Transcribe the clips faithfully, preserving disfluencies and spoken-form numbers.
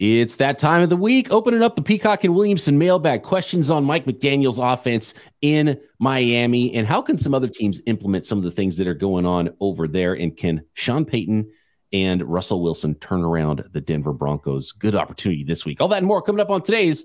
It's that time of the week. Opening up the Peacock and Williamson mailbag. Questions on Mike McDaniel's offense in Miami. And how can some other teams implement some of the things that are going on over there? And can Sean Payton and Russell Wilson turn around the Denver Broncos? Good opportunity this week. All that and more coming up on today's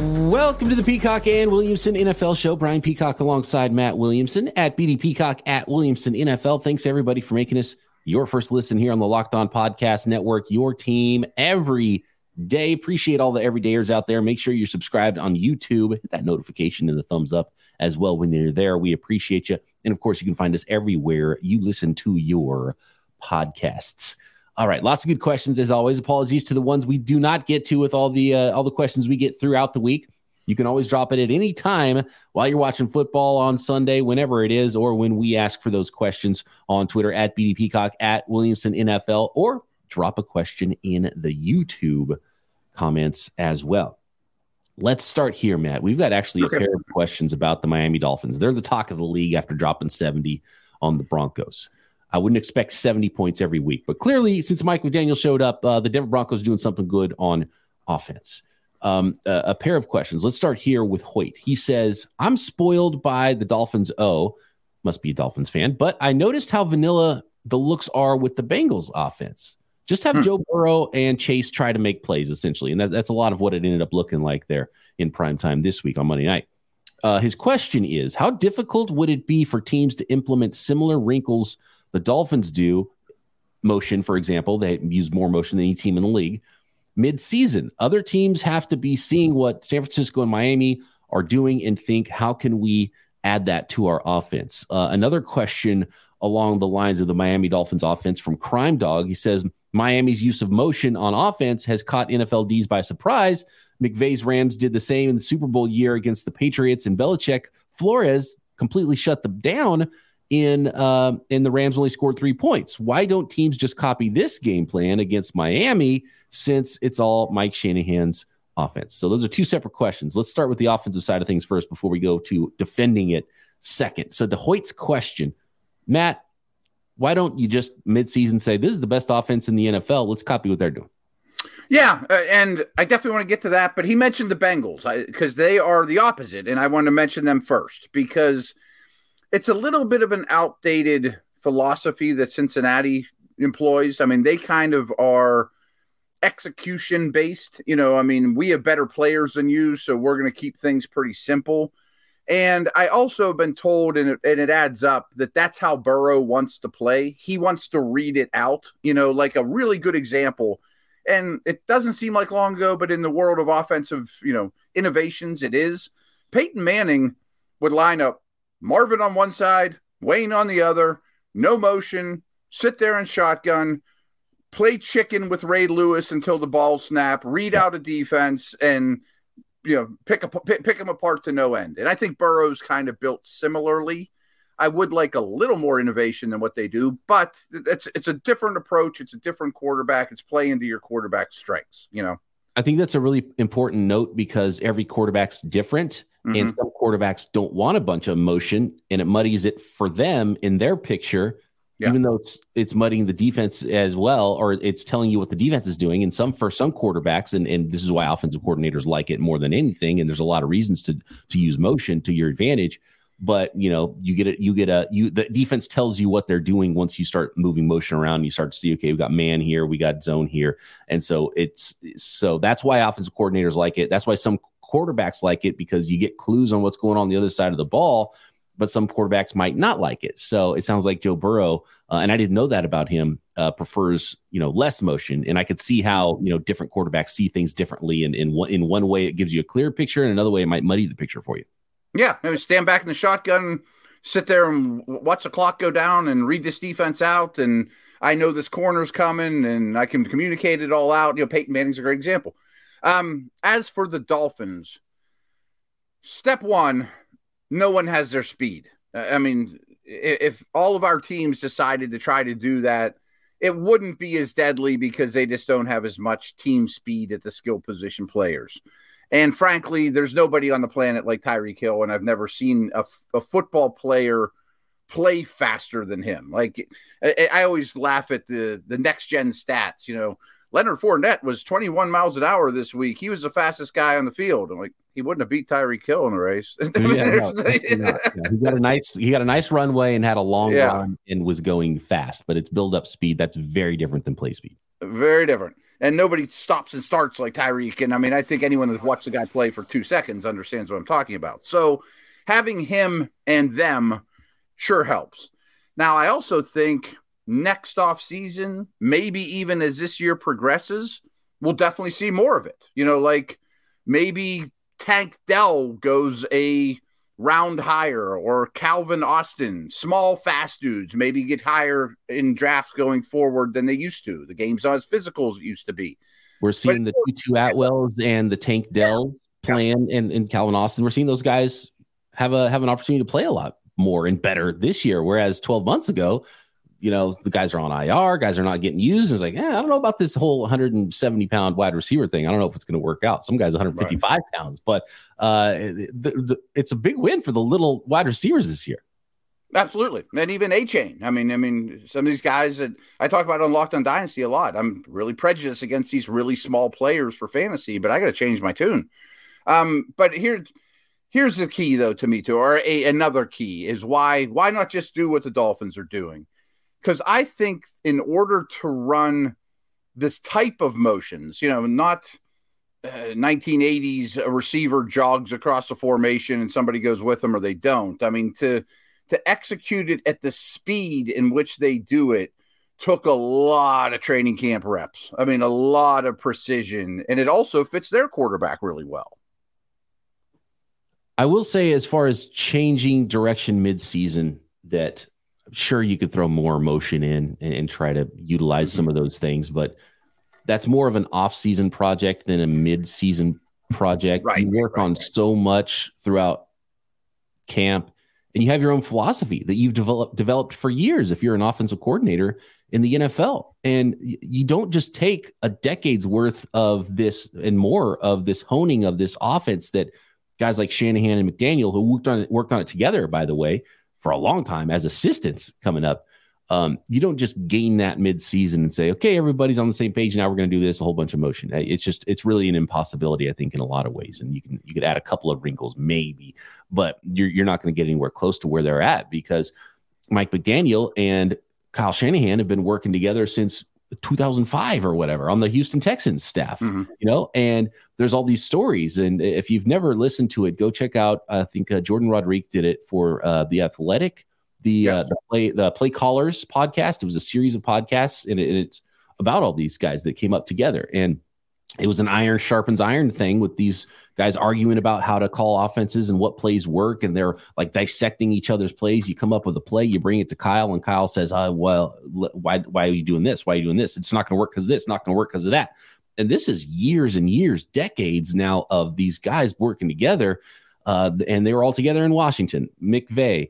Welcome to the Peacock and Williamson N F L show. Brian Peacock alongside Matt Williamson at B D Peacock at Williamson N F L. Thanks everybody for making us your first listen here on the Locked On Podcast Network, your team every day. Appreciate all the everydayers out there. Make sure you're subscribed on YouTube. Hit that notification and the thumbs up as well when you're there. We appreciate you. And of course, you can find us everywhere you listen to your podcasts. All right, lots of good questions as always. Apologies to the ones we do not get to with all the uh, all the questions we get throughout the week. You can always drop it at any time while you're watching football on Sunday, whenever it is, or when we ask for those questions on Twitter at B D Peacock, at Williamson N F L, or drop a question in the YouTube comments as well. Let's start here, Matt. We've got actually okay. a pair of questions about the Miami Dolphins. They're the talk of the league after dropping seventy on the Broncos. I wouldn't expect seventy points every week, but clearly, since Mike McDaniel showed up, uh, the Denver Broncos are doing something good on offense. Um, a, a pair of questions. Let's start here with Hoyt. He says, I'm spoiled by the Dolphins. Oh, must be a Dolphins fan, but I noticed how vanilla the looks are with the Bengals offense. Just have hmm. Joe Burrow and Chase try to make plays, essentially. And that, that's a lot of what it ended up looking like there in primetime this week on Monday night. Uh, his question is, how difficult would it be for teams to implement similar wrinkles the Dolphins do? Motion, for example, they use more motion than any team in the league. Mid-season, other teams have to be seeing what San Francisco and Miami are doing and think, how can we add that to our offense? Uh, another question along the lines of the Miami Dolphins offense from Crime Dog. He says, Miami's use of motion on offense has caught N F L Ds by surprise. McVay's Rams did the same in the Super Bowl year against the Patriots, and Belichick Flores completely shut them down, in uh, and the Rams only scored three points. Why don't teams just copy this game plan against Miami since it's all Mike Shanahan's offense? So those are two separate questions. Let's start with the offensive side of things first before we go to defending it second. So DeHoyt's question, Matt, why don't you just midseason say this is the best offense in the N F L? Let's copy what they're doing. Yeah, uh, and I definitely want to get to that, but he mentioned the Bengals because they are the opposite, and I want to mention them first because – it's a little bit of an outdated philosophy that Cincinnati employs. I mean, they kind of are execution based. You know, I mean, we have better players than you, so we're going to keep things pretty simple. And I also have been told, and it, and it adds up, that that's how Burrow wants to play. He wants to read it out, you know, like a really good example. And it doesn't seem like long ago, but in the world of offensive, you know, innovations, it is. Peyton Manning would line up Marvin on one side, Wayne on the other, no motion, sit there and shotgun, play chicken with Ray Lewis until the ball snap, read out a defense, and you know pick, a, pick, pick them apart to no end. And I think Burrow's kind of built similarly. I would like a little more innovation than what they do, but it's, it's a different approach. It's a different quarterback. It's playing to your quarterback's strengths, you know. I think that's a really important note because every quarterback's different. Mm-hmm. And some quarterbacks don't want a bunch of motion, and it muddies it for them in their picture, yeah. even though it's it's muddying the defense as well, or it's telling you what the defense is doing. And some for some quarterbacks, and, and this is why offensive coordinators like it more than anything. And there's a lot of reasons to to use motion to your advantage, but you know you get it, you get a you the defense tells you what they're doing once you start moving motion around. And you start to see, okay, we got man here, we got zone here, and so it's so that's why offensive coordinators like it. That's why some quarterbacks like it because you get clues on what's going on the other side of the ball, but some quarterbacks might not like it. So it sounds like Joe Burrow, uh, and I didn't know that about him, uh, prefers, you know, less motion. And I could see how, you know, different quarterbacks see things differently. And in one, in one way, it gives you a clear picture, and another way it might muddy the picture for you. Yeah. I mean, stand back in the shotgun, sit there and watch the clock go down and read this defense out. And I know this corner's coming and I can communicate it all out. You know, Peyton Manning's a great example. Um, as for the Dolphins, step one, no one has their speed. I mean, if all of our teams decided to try to do that, it wouldn't be as deadly because they just don't have as much team speed at the skill position players. And frankly, there's nobody on the planet like Tyreek Hill, and I've never seen a, a football player play faster than him. Like, I, I always laugh at the, the next-gen stats. You know, Leonard Fournette was twenty-one miles an hour this week. He was the fastest guy on the field. I'm like, he wouldn't have beat Tyreek Hill in the race. Yeah, no, yeah. He got a nice, he got a nice runway and had a long yeah. run and was going fast, but it's build up speed. That's very different than play speed. Very different. And nobody stops and starts like Tyreek. And I mean, I think anyone that's watched the guy play for two seconds understands what I'm talking about. So having him and them sure helps. Now, I also think next off season, maybe even as this year progresses, we'll definitely see more of it. You know, like maybe Tank Dell goes a round higher, or Calvin Austin, small, fast dudes, maybe get higher in drafts going forward than they used to. The game's not as physical as it used to be. We're seeing but, the Tutu Atwells and the Tank Dell yeah. playing and, and Calvin Austin. We're seeing those guys have a have an opportunity to play a lot more and better this year, whereas twelve months ago, you know, the guys are on I R, guys are not getting used. It's like, yeah, I don't know about this whole one hundred seventy pound wide receiver thing. I don't know if it's going to work out. Some guys one hundred fifty-five right. pounds, but uh, the, the, it's a big win for the little wide receivers this year. Absolutely. And even A-Chain. I mean, I mean, some of these guys that I talk about on Locked On Dynasty a lot, I'm really prejudiced against these really small players for fantasy, but I got to change my tune. Um, but here, here's the key though, to me too, or a, another key is why, why not just do what the Dolphins are doing? Because I think in order to run this type of motions, you know, not uh, nineteen eighties a receiver jogs across the formation and somebody goes with them or they don't. I mean, to to execute it at the speed in which they do it took a lot of training camp reps. I mean, a lot of precision. And it also fits their quarterback really well. I will say as far as changing direction midseason that – sure, you could throw more motion in and, and try to utilize mm-hmm. some of those things, but that's more of an off-season project than a mid-season project. Right, you work right, on right. so much throughout camp, and you have your own philosophy that you've developed developed for years if you're an offensive coordinator in the N F L. And you don't just take a decade's worth of this and more of this honing of this offense that guys like Shanahan and McDaniel, who worked on it, worked on it together, by the way, for a long time as assistants coming up. Um, you don't just gain that midseason and say, okay, everybody's on the same page. Now we're going to do this, a whole bunch of motion. It's just, it's really an impossibility, I think, in a lot of ways. And you can, you could add a couple of wrinkles maybe, but you're, you're not going to get anywhere close to where they're at because Mike McDaniel and Kyle Shanahan have been working together since two thousand five or whatever on the Houston Texans staff, mm-hmm. you know, and there's all these stories. And if you've never listened to it, go check out, I think uh, Jordan Rodriguez did it for uh, the Athletic, the, yes. uh, the play, the Play Callers podcast. It was a series of podcasts and, it, and it's about all these guys that came up together. And it was an iron sharpens iron thing with these guys arguing about how to call offenses and what plays work. And they're like dissecting each other's plays. You come up with a play, you bring it to Kyle, and Kyle says, oh, well, why, why are you doing this? Why are you doing this? It's not going to work because of this, not going to work because of that. And this is years and years, decades now of these guys working together. Uh, and they were all together in Washington. McVay,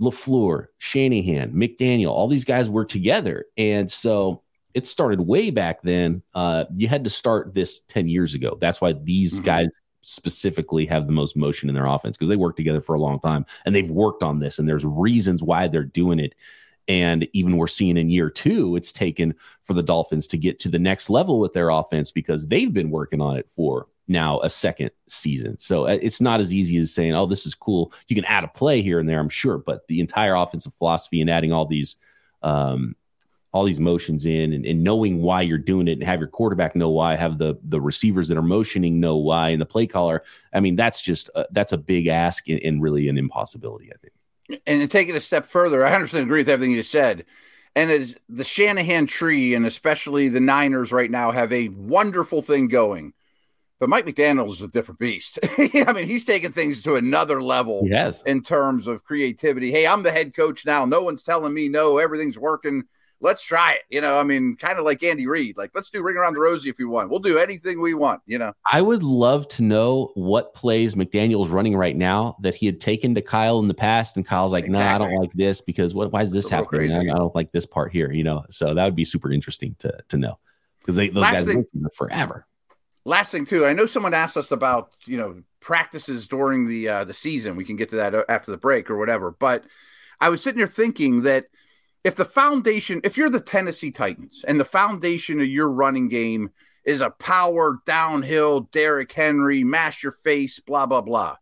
LaFleur, Shanahan, McDaniel, all these guys were together. And so it started way back then. Uh, you had to start this ten years ago. That's why these mm-hmm. guys specifically have the most motion in their offense because they work together for a long time and they've worked on this and there's reasons why they're doing it. And even we're seeing in year two, it's taken for the Dolphins to get to the next level with their offense because they've been working on it for now a second season. So it's not as easy as saying, oh, this is cool. You can add a play here and there, I'm sure, but the entire offensive philosophy and adding all these, um, all these motions in and, and knowing why you're doing it and have your quarterback know why, have the the receivers that are motioning know why, and the play caller. I mean, that's just a, that's a big ask and, and really an impossibility, I think. And to take it a step further, I one hundred percent agree with everything you said. And as the Shanahan tree, and especially the Niners right now, have a wonderful thing going. But Mike McDaniel is a different beast. I mean, he's taking things to another level yes. in terms of creativity. Hey, I'm the head coach now. No one's telling me no. Everything's working. let's try it. You know, I mean, kind of like Andy Reid, like, let's do Ring Around the Rosie if we want. We'll do anything we want, you know. I would love to know what plays McDaniel's running right now that he had taken to Kyle in the past. And Kyle's like, exactly. no, nah, I don't like this because what? why is this happening? I, I don't like this part here, you know. So that would be super interesting to to know because they those last guys thing, work there forever. Last thing, too, I know someone asked us about, you know, practices during the uh, the season. We can get to that after the break or whatever. But I was sitting here thinking that if the foundation, if you're the Tennessee Titans and the foundation of your running game is a power downhill, Derrick Henry, mash your face, blah, blah, blah.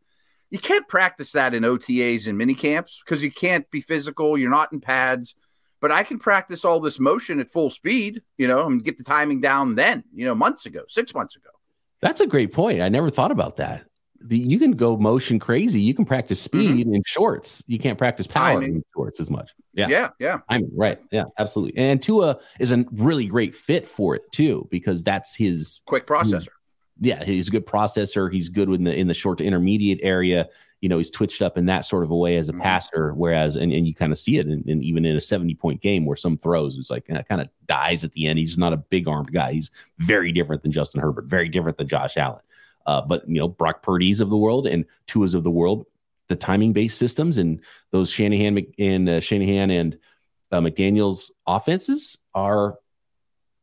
You can't practice that in O T As and mini camps because you can't be physical. You're not in pads, but I can practice all this motion at full speed, you know, and get the timing down then, you know, months ago, six months ago. That's a great point. I never thought about that. The, you can go motion crazy. You can practice speed mm-hmm. in shorts. You can't practice power timing. In shorts as much. Yeah, yeah, yeah. I mean, right. Yeah, absolutely. And Tua is a really great fit for it too, because that's his quick processor. He, yeah, he's a good processor. He's good in the in the short to intermediate area. You know, he's twitched up in that sort of a way as a mm-hmm. passer. Whereas, and, and you kind of see it, in, in, even in a seventy point game where some throws, it's like kind of dies at the end. He's not a big armed guy. He's very different than Justin Herbert. Very different than Josh Allen. Uh, but, you know, Brock Purdy's of the world and Tua's of the world, the timing-based systems and those Shanahan and uh, Shanahan and uh, McDaniel's offenses are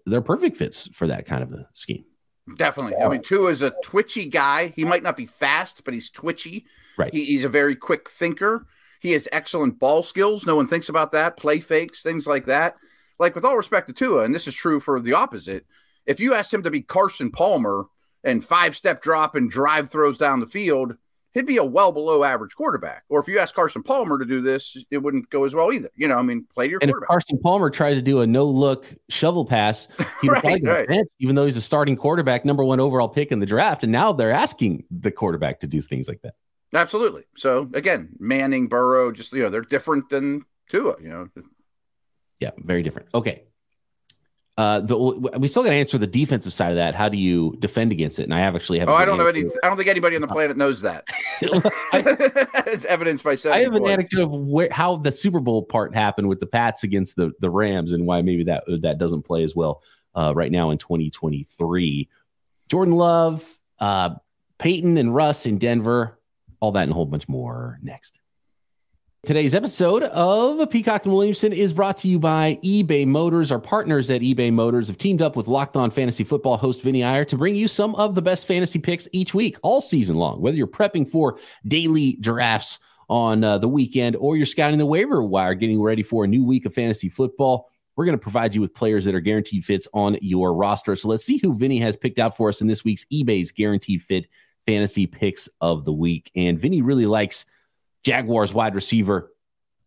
they're perfect fits for that kind of a scheme. Definitely. I mean, Tua's a twitchy guy. He might not be fast, but he's twitchy. Right. He, he's a very quick thinker. He has excellent ball skills. No one thinks about that. Play fakes, things like that. Like, with all respect to Tua, and this is true for the opposite, if you asked him to be Carson Palmer and five-step drop and drive throws down the field, he'd be a well below average quarterback. Or if you ask Carson Palmer to do this, it wouldn't go as well either. You know, I mean, play to your and quarterback. If Carson Palmer tried to do a no-look shovel pass, he would probably right, right. even though he's a starting quarterback, number one overall pick in the draft, and now they're asking the quarterback to do things like that. Absolutely. So, again, Manning, Burrow, just, you know, they're different than Tua, you know. Yeah, very different. Okay. Uh, the, we still got to answer the defensive side of that. How do you defend against it? And I have actually have. Oh, I don't know any. I don't think anybody on the planet knows that. It's evidenced by. I have an points. Anecdote of where, how the Super Bowl part happened with the Pats against the, the Rams and why maybe that that doesn't play as well uh, right now in twenty twenty-three. Jordan Love, uh, Peyton, and Russ in Denver. All that and a whole bunch more next. Today's episode of Peacock and Williamson is brought to you by eBay Motors. Our partners at eBay Motors have teamed up with Locked On Fantasy Football host Vinny Iyer to bring you some of the best fantasy picks each week, all season long. Whether you're prepping for daily drafts on uh, the weekend or you're scouting the waiver wire, getting ready for a new week of fantasy football, we're going to provide you with players that are guaranteed fits on your roster. So let's see who Vinny has picked out for us in this week's eBay's Guaranteed Fit Fantasy Picks of the Week. And Vinny really likes Jaguars wide receiver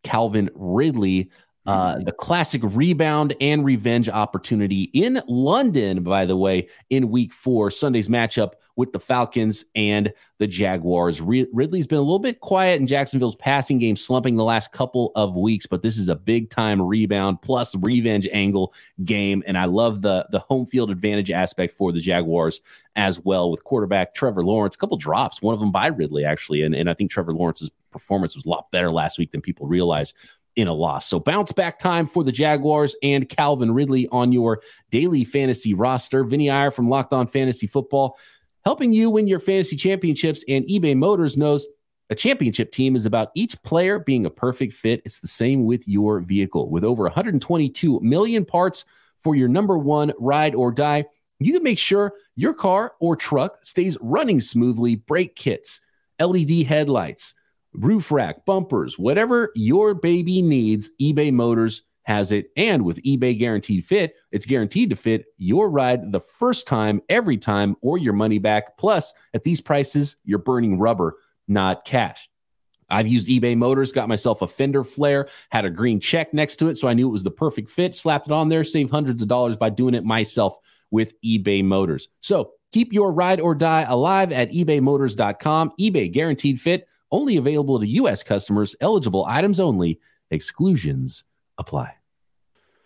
Calvin Ridley, uh, the classic rebound and revenge opportunity in London, by the way, in week four, Sunday's matchup with the Falcons and the Jaguars. Ridley's been a little bit quiet in Jacksonville's passing game, slumping the last couple of weeks, but this is a big time rebound plus revenge angle game. And I love the, the home field advantage aspect for the Jaguars as well with quarterback Trevor Lawrence, a couple drops, one of them by Ridley actually. And, and I think Trevor Lawrence's performance was a lot better last week than people realize in a loss. So bounce back time for the Jaguars and Calvin Ridley on your daily fantasy roster. Vinny Iyer from Locked On Fantasy Football, helping you win your fantasy championships, and eBay Motors knows a championship team is about each player being a perfect fit. It's the same with your vehicle. With over one hundred twenty-two million parts for your number one ride or die, you can make sure your car or truck stays running smoothly. Brake kits, L E D headlights, roof rack, bumpers, whatever your baby needs, eBay Motors has it. And with eBay Guaranteed Fit, it's guaranteed to fit your ride the first time, every time, or your money back. Plus, at these prices, you're burning rubber, not cash. I've used eBay Motors, got myself a fender flare, had a green check next to it, so I knew it was the perfect fit, slapped it on there, saved hundreds of dollars by doing it myself with eBay Motors. So keep your ride or die alive at ebay motors dot com. eBay Guaranteed Fit, only available to U S customers, eligible items only, exclusions apply.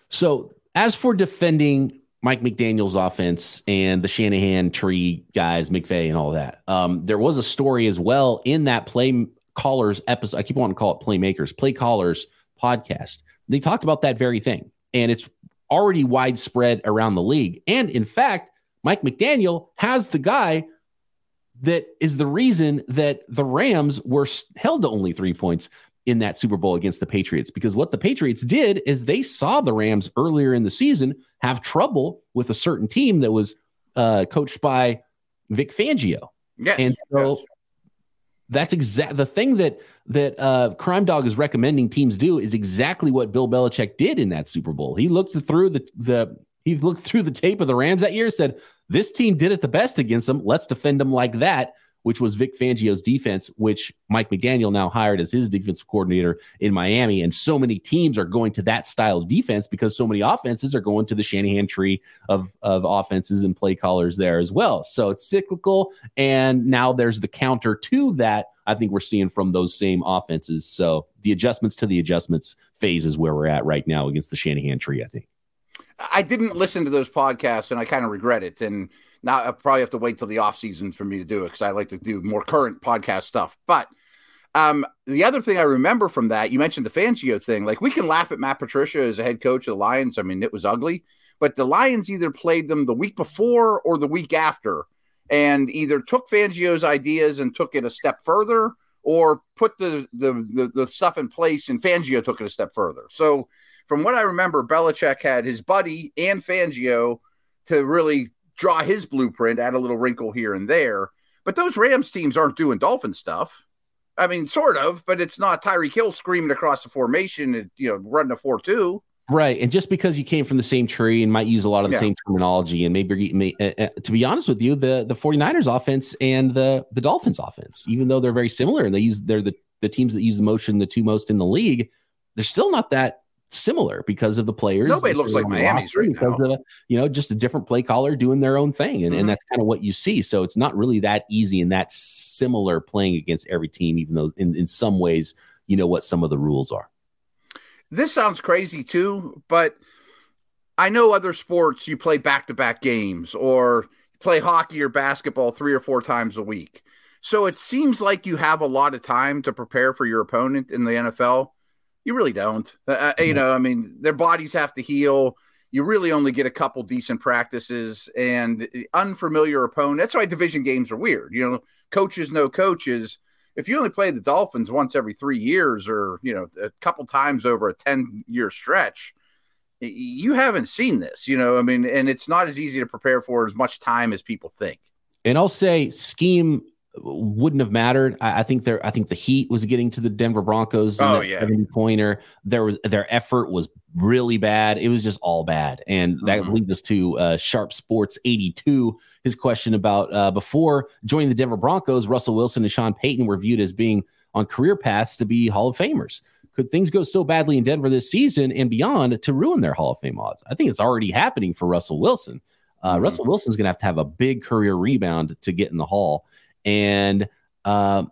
So as for defending Mike McDaniel's offense and the Shanahan tree guys, McVay and all that, um, there was a story as well in that Play Callers episode. I keep wanting to call it Playmakers, Play Callers podcast. They talked about that very thing. And it's already widespread around the league. And in fact, Mike McDaniel has the guy that is the reason that the Rams were held to only three points in that Super Bowl against the Patriots, because what the Patriots did is they saw the Rams earlier in the season have trouble with a certain team that was uh, coached by Vic Fangio. Yes, and so yes. that's exact the thing that that uh, Crime Dog is recommending teams do is exactly what Bill Belichick did in that Super Bowl. He looked through the the he looked through the tape of the Rams that year and said, "This team did it the best against them. Let's defend them like that," which was Vic Fangio's defense, which Mike McDaniel now hired as his defensive coordinator in Miami. And so many teams are going to that style of defense because so many offenses are going to the Shanahan tree of, of offenses and play callers there as well. So it's cyclical. And now there's the counter to that I think we're seeing from those same offenses. So the adjustments to the adjustments phase is where we're at right now against the Shanahan tree, I think. I didn't listen to those podcasts, and I kind of regret it. And now I probably have to wait till the off season for me to do it, because I like to do more current podcast stuff. But um, the other thing I remember from that, you mentioned the Fangio thing. Like, we can laugh at Matt Patricia as a head coach of the Lions. I mean, it was ugly. But the Lions either played them the week before or the week after, and either took Fangio's ideas and took it a step further, or put the the the, the stuff in place and Fangio took it a step further. So from what I remember, Belichick had his buddy and Fangio to really draw his blueprint, add a little wrinkle here and there. But those Rams teams aren't doing Dolphin stuff. I mean, sort of, but it's not Tyreek Hill screaming across the formation and, you know, running a four two. Right. And just because you came from the same tree and might use a lot of the yeah. same terminology, and maybe may, uh, to be honest with you, the, the 49ers offense and the, the Dolphins offense, even though they're very similar and they use, they're the, the teams that use the motion the two most in the league, they're still not that similar because of the players. Nobody looks like Miami's right now. Of, you know, just a different play caller doing their own thing. And, mm-hmm. and that's kind of what you see. So it's not really that easy and that similar playing against every team, even though in, in some ways, you know what some of the rules are. This sounds crazy too, but I know other sports, you play back-to-back games or play hockey or basketball three or four times a week. So it seems like you have a lot of time to prepare for your opponent in the N F L. You really don't. Uh, you know, I mean, their bodies have to heal. You really only get a couple decent practices and unfamiliar opponent. That's why division games are weird. You know, coaches know coaches. If you only play the Dolphins once every three years or, you know, a couple times over a ten-year stretch, you haven't seen this, you know. I mean, and it's not as easy to prepare for as much time as people think. And I'll say scheme – wouldn't have mattered. I, I think there. I think the heat was getting to the Denver Broncos. Oh yeah, seventy pointer. There was their effort was really bad. It was just all bad, and that mm-hmm. leads us to uh, Sharp Sports eighty-two. His question about uh, before joining the Denver Broncos, Russell Wilson and Sean Payton were viewed as being on career paths to be Hall of Famers. Could things go so badly in Denver this season and beyond to ruin their Hall of Fame odds? I think it's already happening for Russell Wilson. Uh, mm-hmm. Russell Wilson's going to have to have a big career rebound to get in the Hall. And um,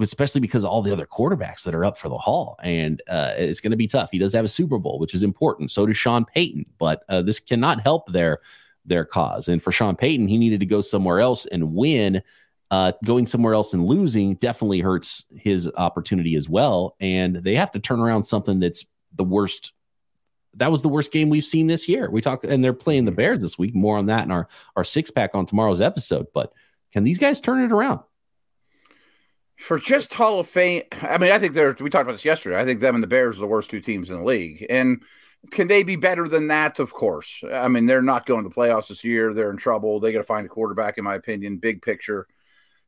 especially because all the other quarterbacks that are up for the Hall, and uh, it's going to be tough. He does have a Super Bowl, which is important. So does Sean Payton, but uh, this cannot help their their cause. And for Sean Payton, he needed to go somewhere else and win. Uh, going somewhere else and losing definitely hurts his opportunity as well. And they have to turn around something that's the worst. That was the worst game we've seen this year. We talk, and they're playing the Bears this week. More on that in our our six pack on tomorrow's episode, but. Can these guys turn it around? For just Hall of Fame, I mean, I think they're, we talked about this yesterday. I think them and the Bears are the worst two teams in the league. And can they be better than that? Of course. I mean, they're not going to the playoffs this year. They're in trouble. They got to find a quarterback, in my opinion, big picture.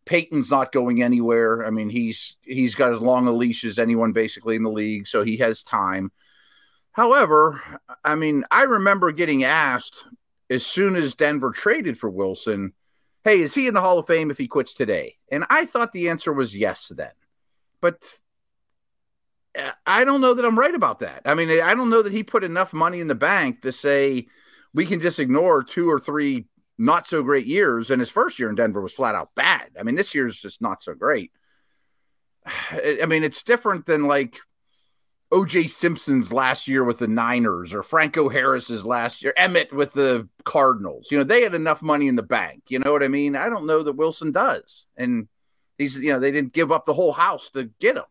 Peyton's not going anywhere. I mean, he's he's got as long a leash as anyone basically in the league, so he has time. However, I mean, I remember getting asked as soon as Denver traded for Wilson, hey, is he in the Hall of Fame if he quits today? And I thought the answer was yes then. But I don't know that I'm right about that. I mean, I don't know that he put enough money in the bank to say we can just ignore two or three not-so-great years. And his first year in Denver was flat-out bad. I mean, this year's just not so great. I mean, it's different than, like, O J Simpson's last year with the Niners or Franco Harris's last year, Emmitt with the Cardinals. You know, they had enough money in the bank. You know what I mean? I don't know that Wilson does. And he's, you know, they didn't give up the whole house to get him.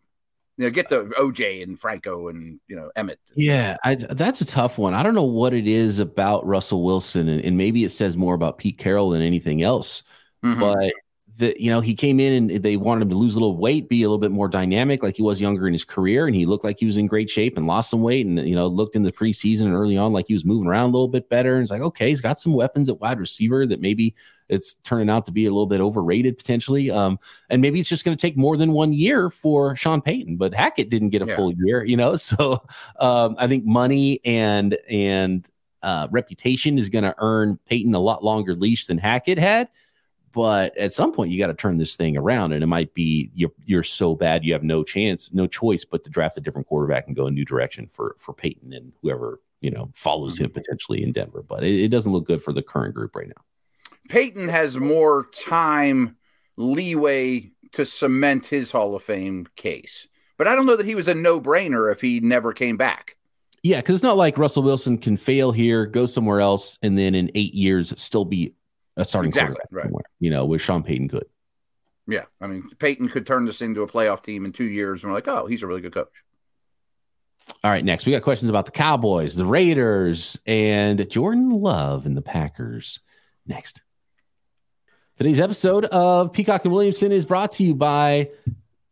You know, get the O J and Franco and, you know, Emmitt. Yeah, I, that's a tough one. I don't know what it is about Russell Wilson, and, and maybe it says more about Pete Carroll than anything else. Mm-hmm. But, the, you know, he came in and they wanted him to lose a little weight, be a little bit more dynamic like he was younger in his career, and he looked like he was in great shape and lost some weight and, you know, looked in the preseason and early on like he was moving around a little bit better. And it's like, okay, he's got some weapons at wide receiver that maybe – it's turning out to be a little bit overrated potentially. Um, and maybe it's just going to take more than one year for Sean Payton, but Hackett didn't get a yeah. full year, you know? So um, I think money and, and uh, reputation is going to earn Payton a lot longer leash than Hackett had. But at some point you got to turn this thing around, and it might be you're, you're so bad. You have no chance, no choice, but to draft a different quarterback and go a new direction for, for Peyton and whoever, you know, follows him potentially in Denver, but it, it doesn't look good for the current group right now. Peyton has more time leeway to cement his Hall of Fame case. But I don't know that he was a no-brainer if he never came back. Yeah, because it's not like Russell Wilson can fail here, go somewhere else, and then in eight years still be a starting exactly, quarterback right. somewhere, you know, which Sean Payton could. Yeah, I mean, Peyton could turn this into a playoff team in two years, and we're like, oh, he's a really good coach. All right, next, we got questions about the Cowboys, the Raiders, and Jordan Love and the Packers. Next. Today's episode of Peacock and Williamson is brought to you by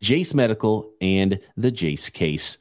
Jace Medical and the Jace Case.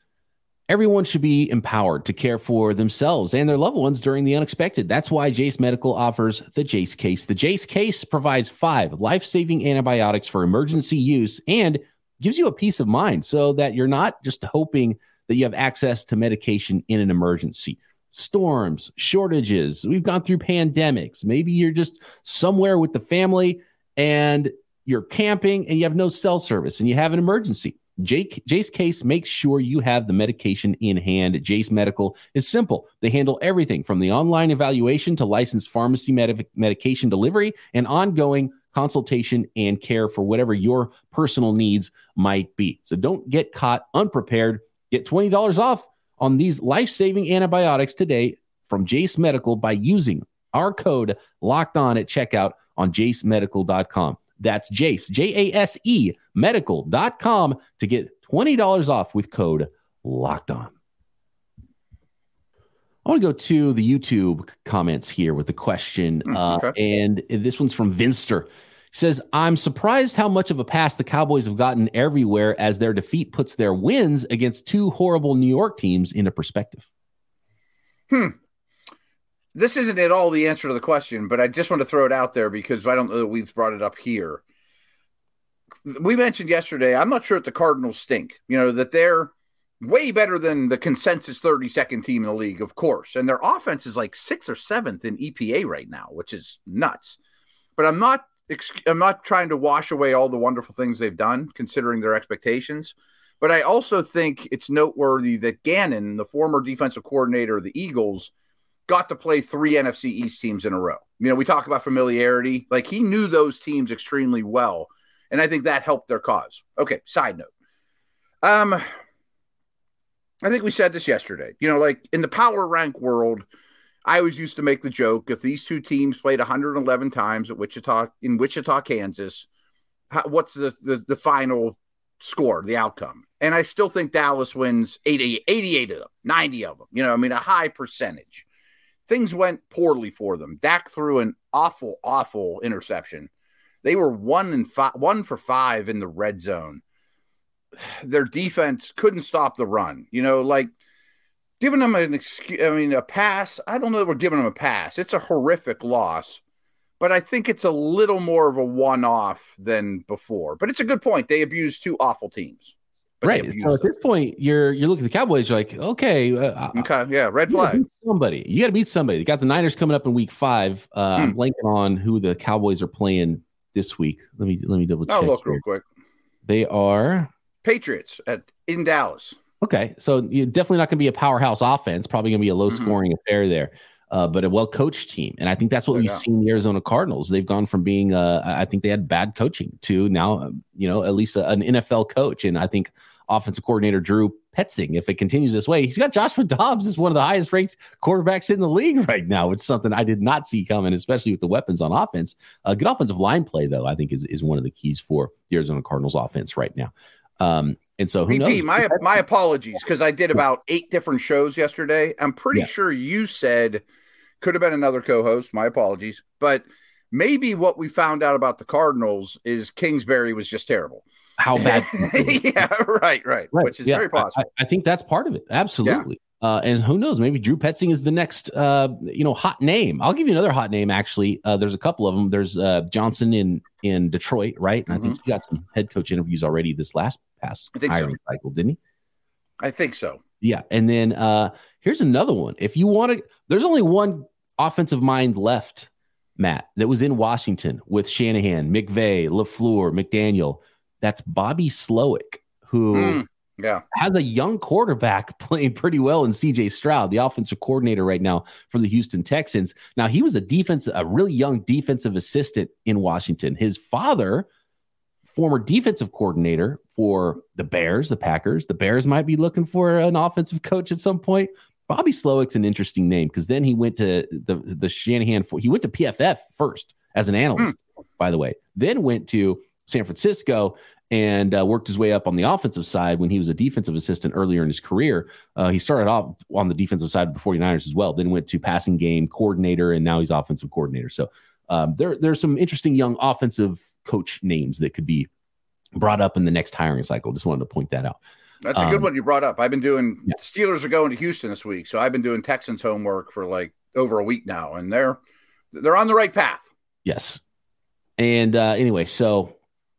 Everyone should be empowered to care for themselves and their loved ones during the unexpected. That's why Jace Medical offers the Jace Case. The Jace Case provides five life-saving antibiotics for emergency use and gives you a peace of mind so that you're not just hoping that you have access to medication in an emergency. Storms, shortages, we've gone through pandemics. Maybe you're just somewhere with the family and you're camping and you have no cell service and you have an emergency. Jake, Jace Case makes sure you have the medication in hand. Jace Medical is simple. They handle everything from the online evaluation to licensed pharmacy med- medication delivery and ongoing consultation and care for whatever your personal needs might be. So don't get caught unprepared. Get twenty dollars off on these life-saving antibiotics today from Jace Medical by using our code locked on at checkout on jace medical dot com. That's Jace, J A S E, medical dot com to get twenty dollars off with code locked on. I want to go to the YouTube comments here with a question. Uh, okay. And this one's from Vinster. He says, I'm surprised how much of a pass the Cowboys have gotten everywhere as their defeat puts their wins against two horrible New York teams into perspective. Hmm. This isn't at all the answer to the question, but I just want to throw it out there because I don't know that we've brought it up here. We mentioned yesterday, I'm not sure that the Cardinals stink, you know, that they're way better than the consensus thirty-second team in the league, of course. And their offense is like sixth or seventh in E P A right now, which is nuts. But I'm not, I'm not trying to wash away all the wonderful things they've done, considering their expectations. But I also think it's noteworthy that Gannon, the former defensive coordinator of the Eagles, got to play three N F C East teams in a row. You know, we talk about familiarity. Like, he knew those teams extremely well, and I think that helped their cause. Okay, side note. Um, I think we said this yesterday. You know, like, in the power rank world, I always used to make the joke, if these two teams played one hundred eleven times at Wichita in Wichita, Kansas, how, what's the, the, the final score, the outcome? And I still think Dallas wins eighty, eighty-eight of them, ninety of them. You know, I mean, a high percentage. Things went poorly for them. Dak threw an awful, awful interception. They were one and five, one for five in the red zone. Their defense couldn't stop the run. You know, like, giving them an excuse, I mean, a pass, I don't know that we're giving them a pass. It's a horrific loss, but I think it's a little more of a one-off than before. But it's a good point. They abused two awful teams. Right. So at them. This point, you're you're looking at the Cowboys, you're like, okay. Uh, okay, yeah, red flag. Somebody. You got to beat somebody. You got the Niners coming up in week five. Uh, hmm. I'm blanking on who the Cowboys are playing this week. Let me, let me double check. Oh, look here. Real quick. They are? Patriots at in Dallas. Okay, so you're definitely not going to be a powerhouse offense. Probably going to be a low-scoring mm-hmm. affair there, uh, but a well-coached team. And I think that's what Fair we've enough. seen the Arizona Cardinals. They've gone from being, uh, I think they had bad coaching to now, you know, at least a, an N F L coach. And I think offensive coordinator Drew Petzing, if it continues this way, he's got Joshua Dobbs as one of the highest-ranked quarterbacks in the league right now. It's something I did not see coming, especially with the weapons on offense. Uh, good offensive line play, though, I think is, is one of the keys for the Arizona Cardinals offense right now. Um, And so who B P, knows? My, my apologies, because I did about eight different shows yesterday. I'm pretty yeah. sure you said could have been another co-host. My apologies. But maybe what we found out about the Cardinals is Kingsbury was just terrible. How bad? yeah, right, right, right. Which is yeah, very possible. I, I think that's part of it. Absolutely. Yeah. Uh, and who knows? Maybe Drew Petzing is the next, uh, you know, hot name. I'll give you another hot name. Actually, uh, there's a couple of them. There's uh, Johnson in in Detroit, right? And mm-hmm. I think he got some head coach interviews already this last past hiring so. cycle, didn't he? I think so. Yeah. And then uh, here's another one. If you want to, there's only one offensive mind left, Matt, that was in Washington with Shanahan, McVay, LaFleur, McDaniel. That's Bobby Slowick, who mm, yeah. has a young quarterback playing pretty well in C J Stroud, the offensive coordinator right now for the Houston Texans. Now, he was a defense, a really young defensive assistant in Washington. His father, former defensive coordinator for the Bears, the Packers. The Bears might be looking for an offensive coach at some point. Bobby Slowick's an interesting name because then he went to the, the Shanahan. For, he went to P F F first as an analyst, mm. by the way, then went to San Francisco and uh, worked his way up on the offensive side when he was a defensive assistant earlier in his career. Uh, he started off on the defensive side of the forty-niners as well, then went to passing game coordinator, and now he's offensive coordinator. So um, there, there's some interesting young offensive coach names that could be brought up in the next hiring cycle. Just wanted to point that out. That's um, a good one you brought up. I've been doing yeah. – Steelers are going to Houston this week, so I've been doing Texans homework for like over a week now, and they're they're on the right path. Yes. And uh, anyway, so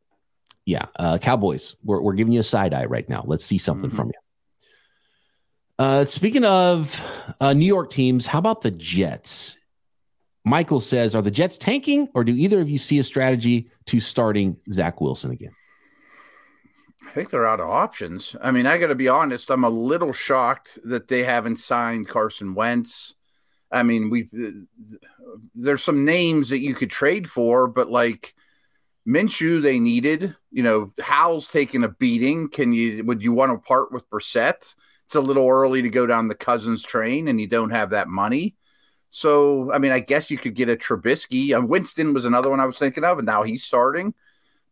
– Yeah, uh, Cowboys, we're, we're giving you a side eye right now. Let's see something mm-hmm. from you. Uh, speaking of uh, New York teams, how about the Jets? Michael says, are the Jets tanking, or do either of you see a strategy to starting Zach Wilson again? I think they're out of options. I mean, I got to be honest, I'm a little shocked that they haven't signed Carson Wentz. I mean, we there's some names that you could trade for, but like, Minshew, they needed, you know, Howell's taking a beating. Can you, would you want to part with Brissett? It's a little early to go down the Cousins train and you don't have that money. So, I mean, I guess you could get a Trubisky. Uh, Winston was another one I was thinking of, and now he's starting.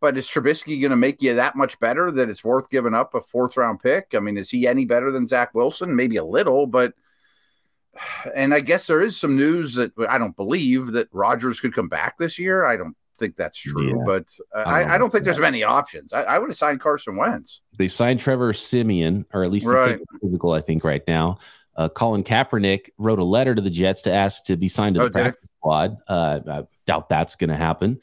But is Trubisky going to make you that much better that it's worth giving up a fourth round pick? I mean, is he any better than Zach Wilson? Maybe a little, but, and I guess there is some news that I don't believe that Rodgers could come back this year. I don't think that's true, yeah. but uh, I, don't I, I don't think there's that. many options. I, I would have signed Carson Wentz. They signed Trevor Siemian, or at least right. physical, I think, right now. Uh, Colin Kaepernick wrote a letter to the Jets to ask to be signed to oh, the practice squad. Uh, I doubt that's going to happen.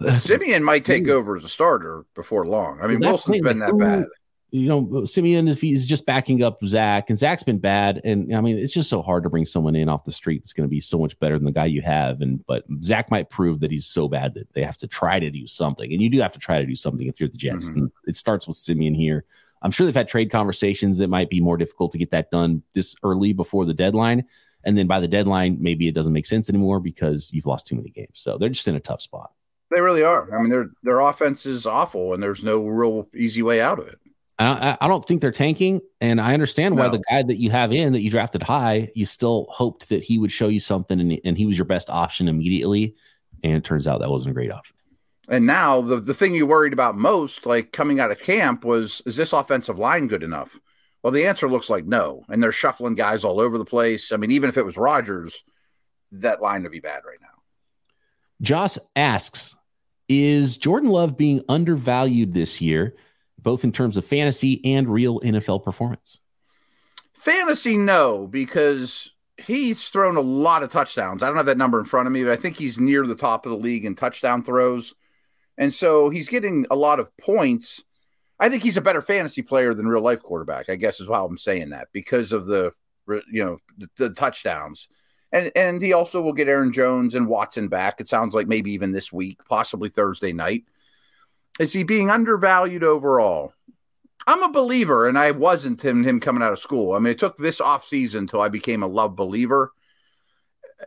Siemian might take over as a starter before long. I mean, well, Wilson's been that bad. You know, Siemian, if he's just backing up Zach, and Zach's been bad. And I mean, it's just so hard to bring someone in off the street that's going to be so much better than the guy you have. And but Zach might prove that he's so bad that they have to try to do something. And you do have to try to do something if you're the Jets. Mm-hmm. It starts with Siemian here. I'm sure they've had trade conversations that might be more difficult to get that done this early before the deadline. And then by the deadline, maybe it doesn't make sense anymore because you've lost too many games. So they're just in a tough spot. They really are. I mean, their their offense is awful, and there's no real easy way out of it. I, I don't think they're tanking, and I understand why no. the guy that you have in that you drafted high, you still hoped that he would show you something, and, and he was your best option immediately, and it turns out that wasn't a great option. And now the, the thing you worried about most, like coming out of camp, was, is this offensive line good enough? Well, the answer looks like no, and they're shuffling guys all over the place. I mean, even if it was Rodgers, that line would be bad right now. Joss asks, is Jordan Love being undervalued this year, both in terms of fantasy and real N F L performance? Fantasy, no, because he's thrown a lot of touchdowns. I don't have that number in front of me, but I think he's near the top of the league in touchdown throws. And so he's getting a lot of points. I think he's a better fantasy player than real life quarterback, I guess is why I'm saying that, because of the, you know, the, the touchdowns. And, and he also will get Aaron Jones and Watson back. It sounds like maybe even this week, possibly Thursday night. Is he being undervalued overall? I'm a believer, and I wasn't him, him coming out of school. I mean, it took this offseason until I became a Love believer.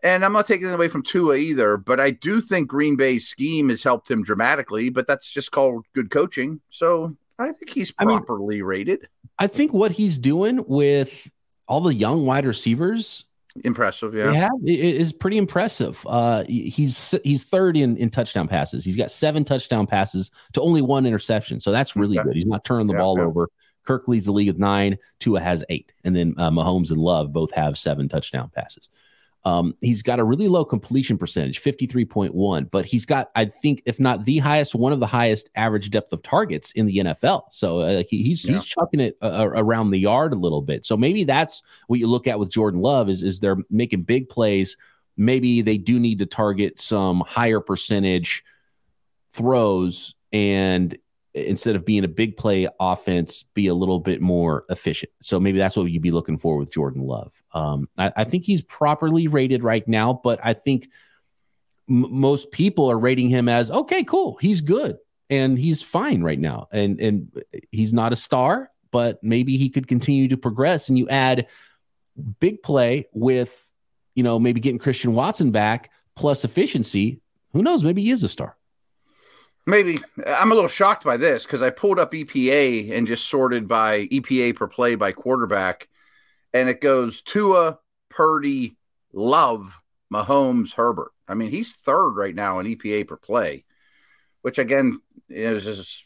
And I'm not taking it away from Tua either, but I do think Green Bay's scheme has helped him dramatically, but that's just called good coaching. So I think he's properly I mean, rated. I think what he's doing with all the young wide receivers Impressive, yeah. Yeah, it is pretty impressive. Uh, he's he's third in, in touchdown passes. He's got seven touchdown passes to only one interception, so that's really okay. good. He's not turning the yeah, ball yeah. over. Kirk leads the league with nine. Tua has eight, and then uh, Mahomes and Love both have seven touchdown passes. Um, he's got a really low completion percentage, fifty-three point one, but he's got, I think, if not the highest, one of the highest average depth of targets in the N F L. So uh, he, he's yeah. he's chucking it uh, around the yard a little bit. So maybe that's what you look at with Jordan Love is, is they're making big plays. Maybe they do need to target some higher percentage throws and instead of being a big play offense, be a little bit more efficient. So maybe that's what you'd be looking for with Jordan Love. Um, I, I think he's properly rated right now, but I think m- most people are rating him as, okay, cool. He's good. And he's fine right now. And, and he's not a star, but maybe he could continue to progress. And you add big play with, you know, maybe getting Christian Watson back plus efficiency. Who knows? Maybe he is a star. Maybe. I'm a little shocked by this because I pulled up E P A and just sorted by E P A per play by quarterback, and it goes Tua, Purdy, Love, Mahomes, Herbert. I mean, he's third right now in E P A per play, which, again, is, is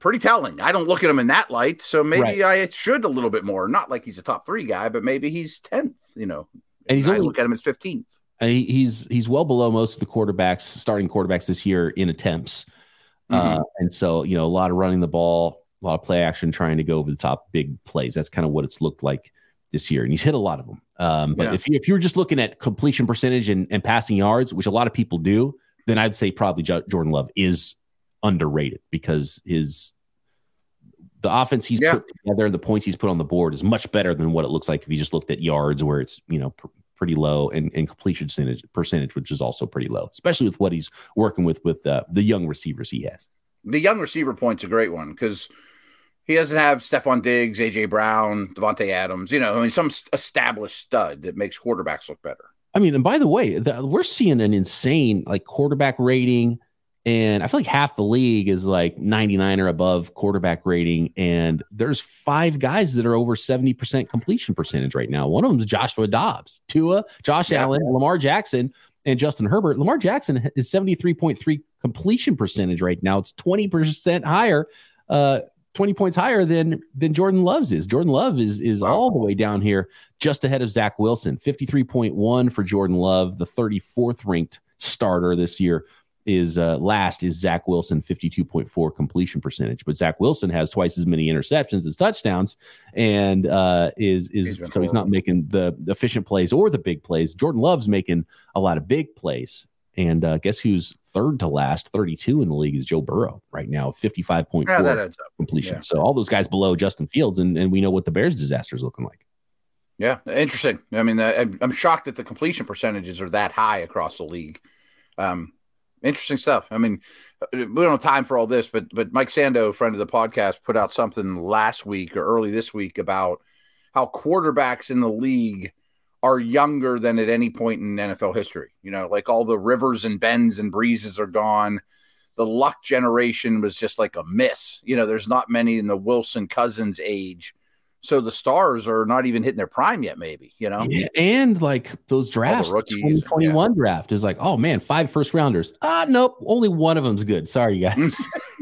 pretty telling. I don't look at him in that light, so maybe right. I should a little bit more. Not like he's a top three guy, but maybe he's tenth, you know. And he's I only- look at him as fifteenth. He, he's, he's well below most of the quarterbacks, starting quarterbacks this year in attempts. Uh, and so, you know, a lot of running the ball, a lot of play action, trying to go over the top big plays. That's kind of what it's looked like this year. And he's hit a lot of them. Um, but yeah. if, you, if you were just looking at completion percentage and, and passing yards, which a lot of people do, then I'd say probably J- Jordan Love is underrated because his the offense he's yeah. put together and the points he's put on the board is much better than what it looks like if you just looked at yards where it's, you know, pr- pretty low and, and completion percentage, percentage, which is also pretty low, especially with what he's working with, with uh, the young receivers he has. The young receiver point's a great one because he doesn't have Stephon Diggs, A J. Brown, Devontae Adams, you know, I mean, some established stud that makes quarterbacks look better. I mean, and by the way, the, we're seeing an insane like quarterback rating, and I feel like half the league is like ninety-nine or above quarterback rating. And there's five guys that are over seventy percent completion percentage right now. One of them is Joshua Dobbs, Tua, Josh yeah. Allen, Lamar Jackson, and Justin Herbert. Lamar Jackson is seventy-three point three completion percentage right now. It's twenty percent higher, uh, twenty points higher than, than Jordan Love's is. Jordan Love is, is wow. all the way down here, just ahead of Zach Wilson. fifty-three point one for Jordan Love, the thirty-fourth ranked starter this year. Is uh, last is Zach Wilson, fifty-two point four completion percentage, but Zach Wilson has twice as many interceptions as touchdowns, and uh, is is he's so he's not making the efficient plays or the big plays. Jordan Love's making a lot of big plays, and uh, guess who's third to last, thirty-two in the league is Joe Burrow right now, fifty-five point four yeah, completion. Yeah. So all those guys below Justin Fields, and, and we know what the Bears' disaster is looking like. Yeah, interesting. I mean, I'm shocked that the completion percentages are that high across the league. Um, Interesting stuff. I mean, we don't have time for all this, but but Mike Sando, friend of the podcast, put out something last week or early this week about how quarterbacks in the league are younger than at any point in N F L history. You know, like all the Rivers and Bens and Breezes are gone. The Luck generation was just like a miss. You know, there's not many in the Wilson Cousins age. So the stars are not even hitting their prime yet, maybe, you know? Yeah, and like those drafts, the twenty twenty-one yeah. draft is like, oh man, five first rounders. Ah, nope. Only one of them's good. Sorry, guys.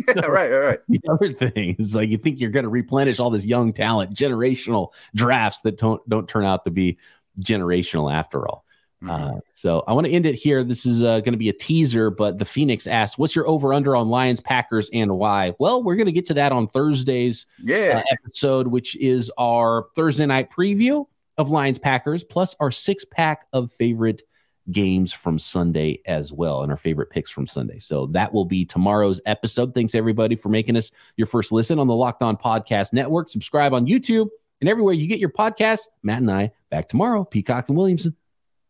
yeah, so, right, right, right. The other thing is like, you think you're going to replenish all this young talent, generational drafts that don't, don't turn out to be generational after all. Mm-hmm. Uh, so I want to end it here. This is uh, going to be a teaser, but the Phoenix asks, what's your over under on Lions, Packers, and why? Well, we're going to get to that on Thursday's yeah. uh, episode, which is our Thursday night preview of Lions, Packers, plus our six pack of favorite games from Sunday as well, and our favorite picks from Sunday. So that will be tomorrow's episode. Thanks everybody for making us your first listen on the Locked On Podcast Network. Subscribe on YouTube and everywhere you get your podcasts. Matt and I back tomorrow, Peacock and Williamson.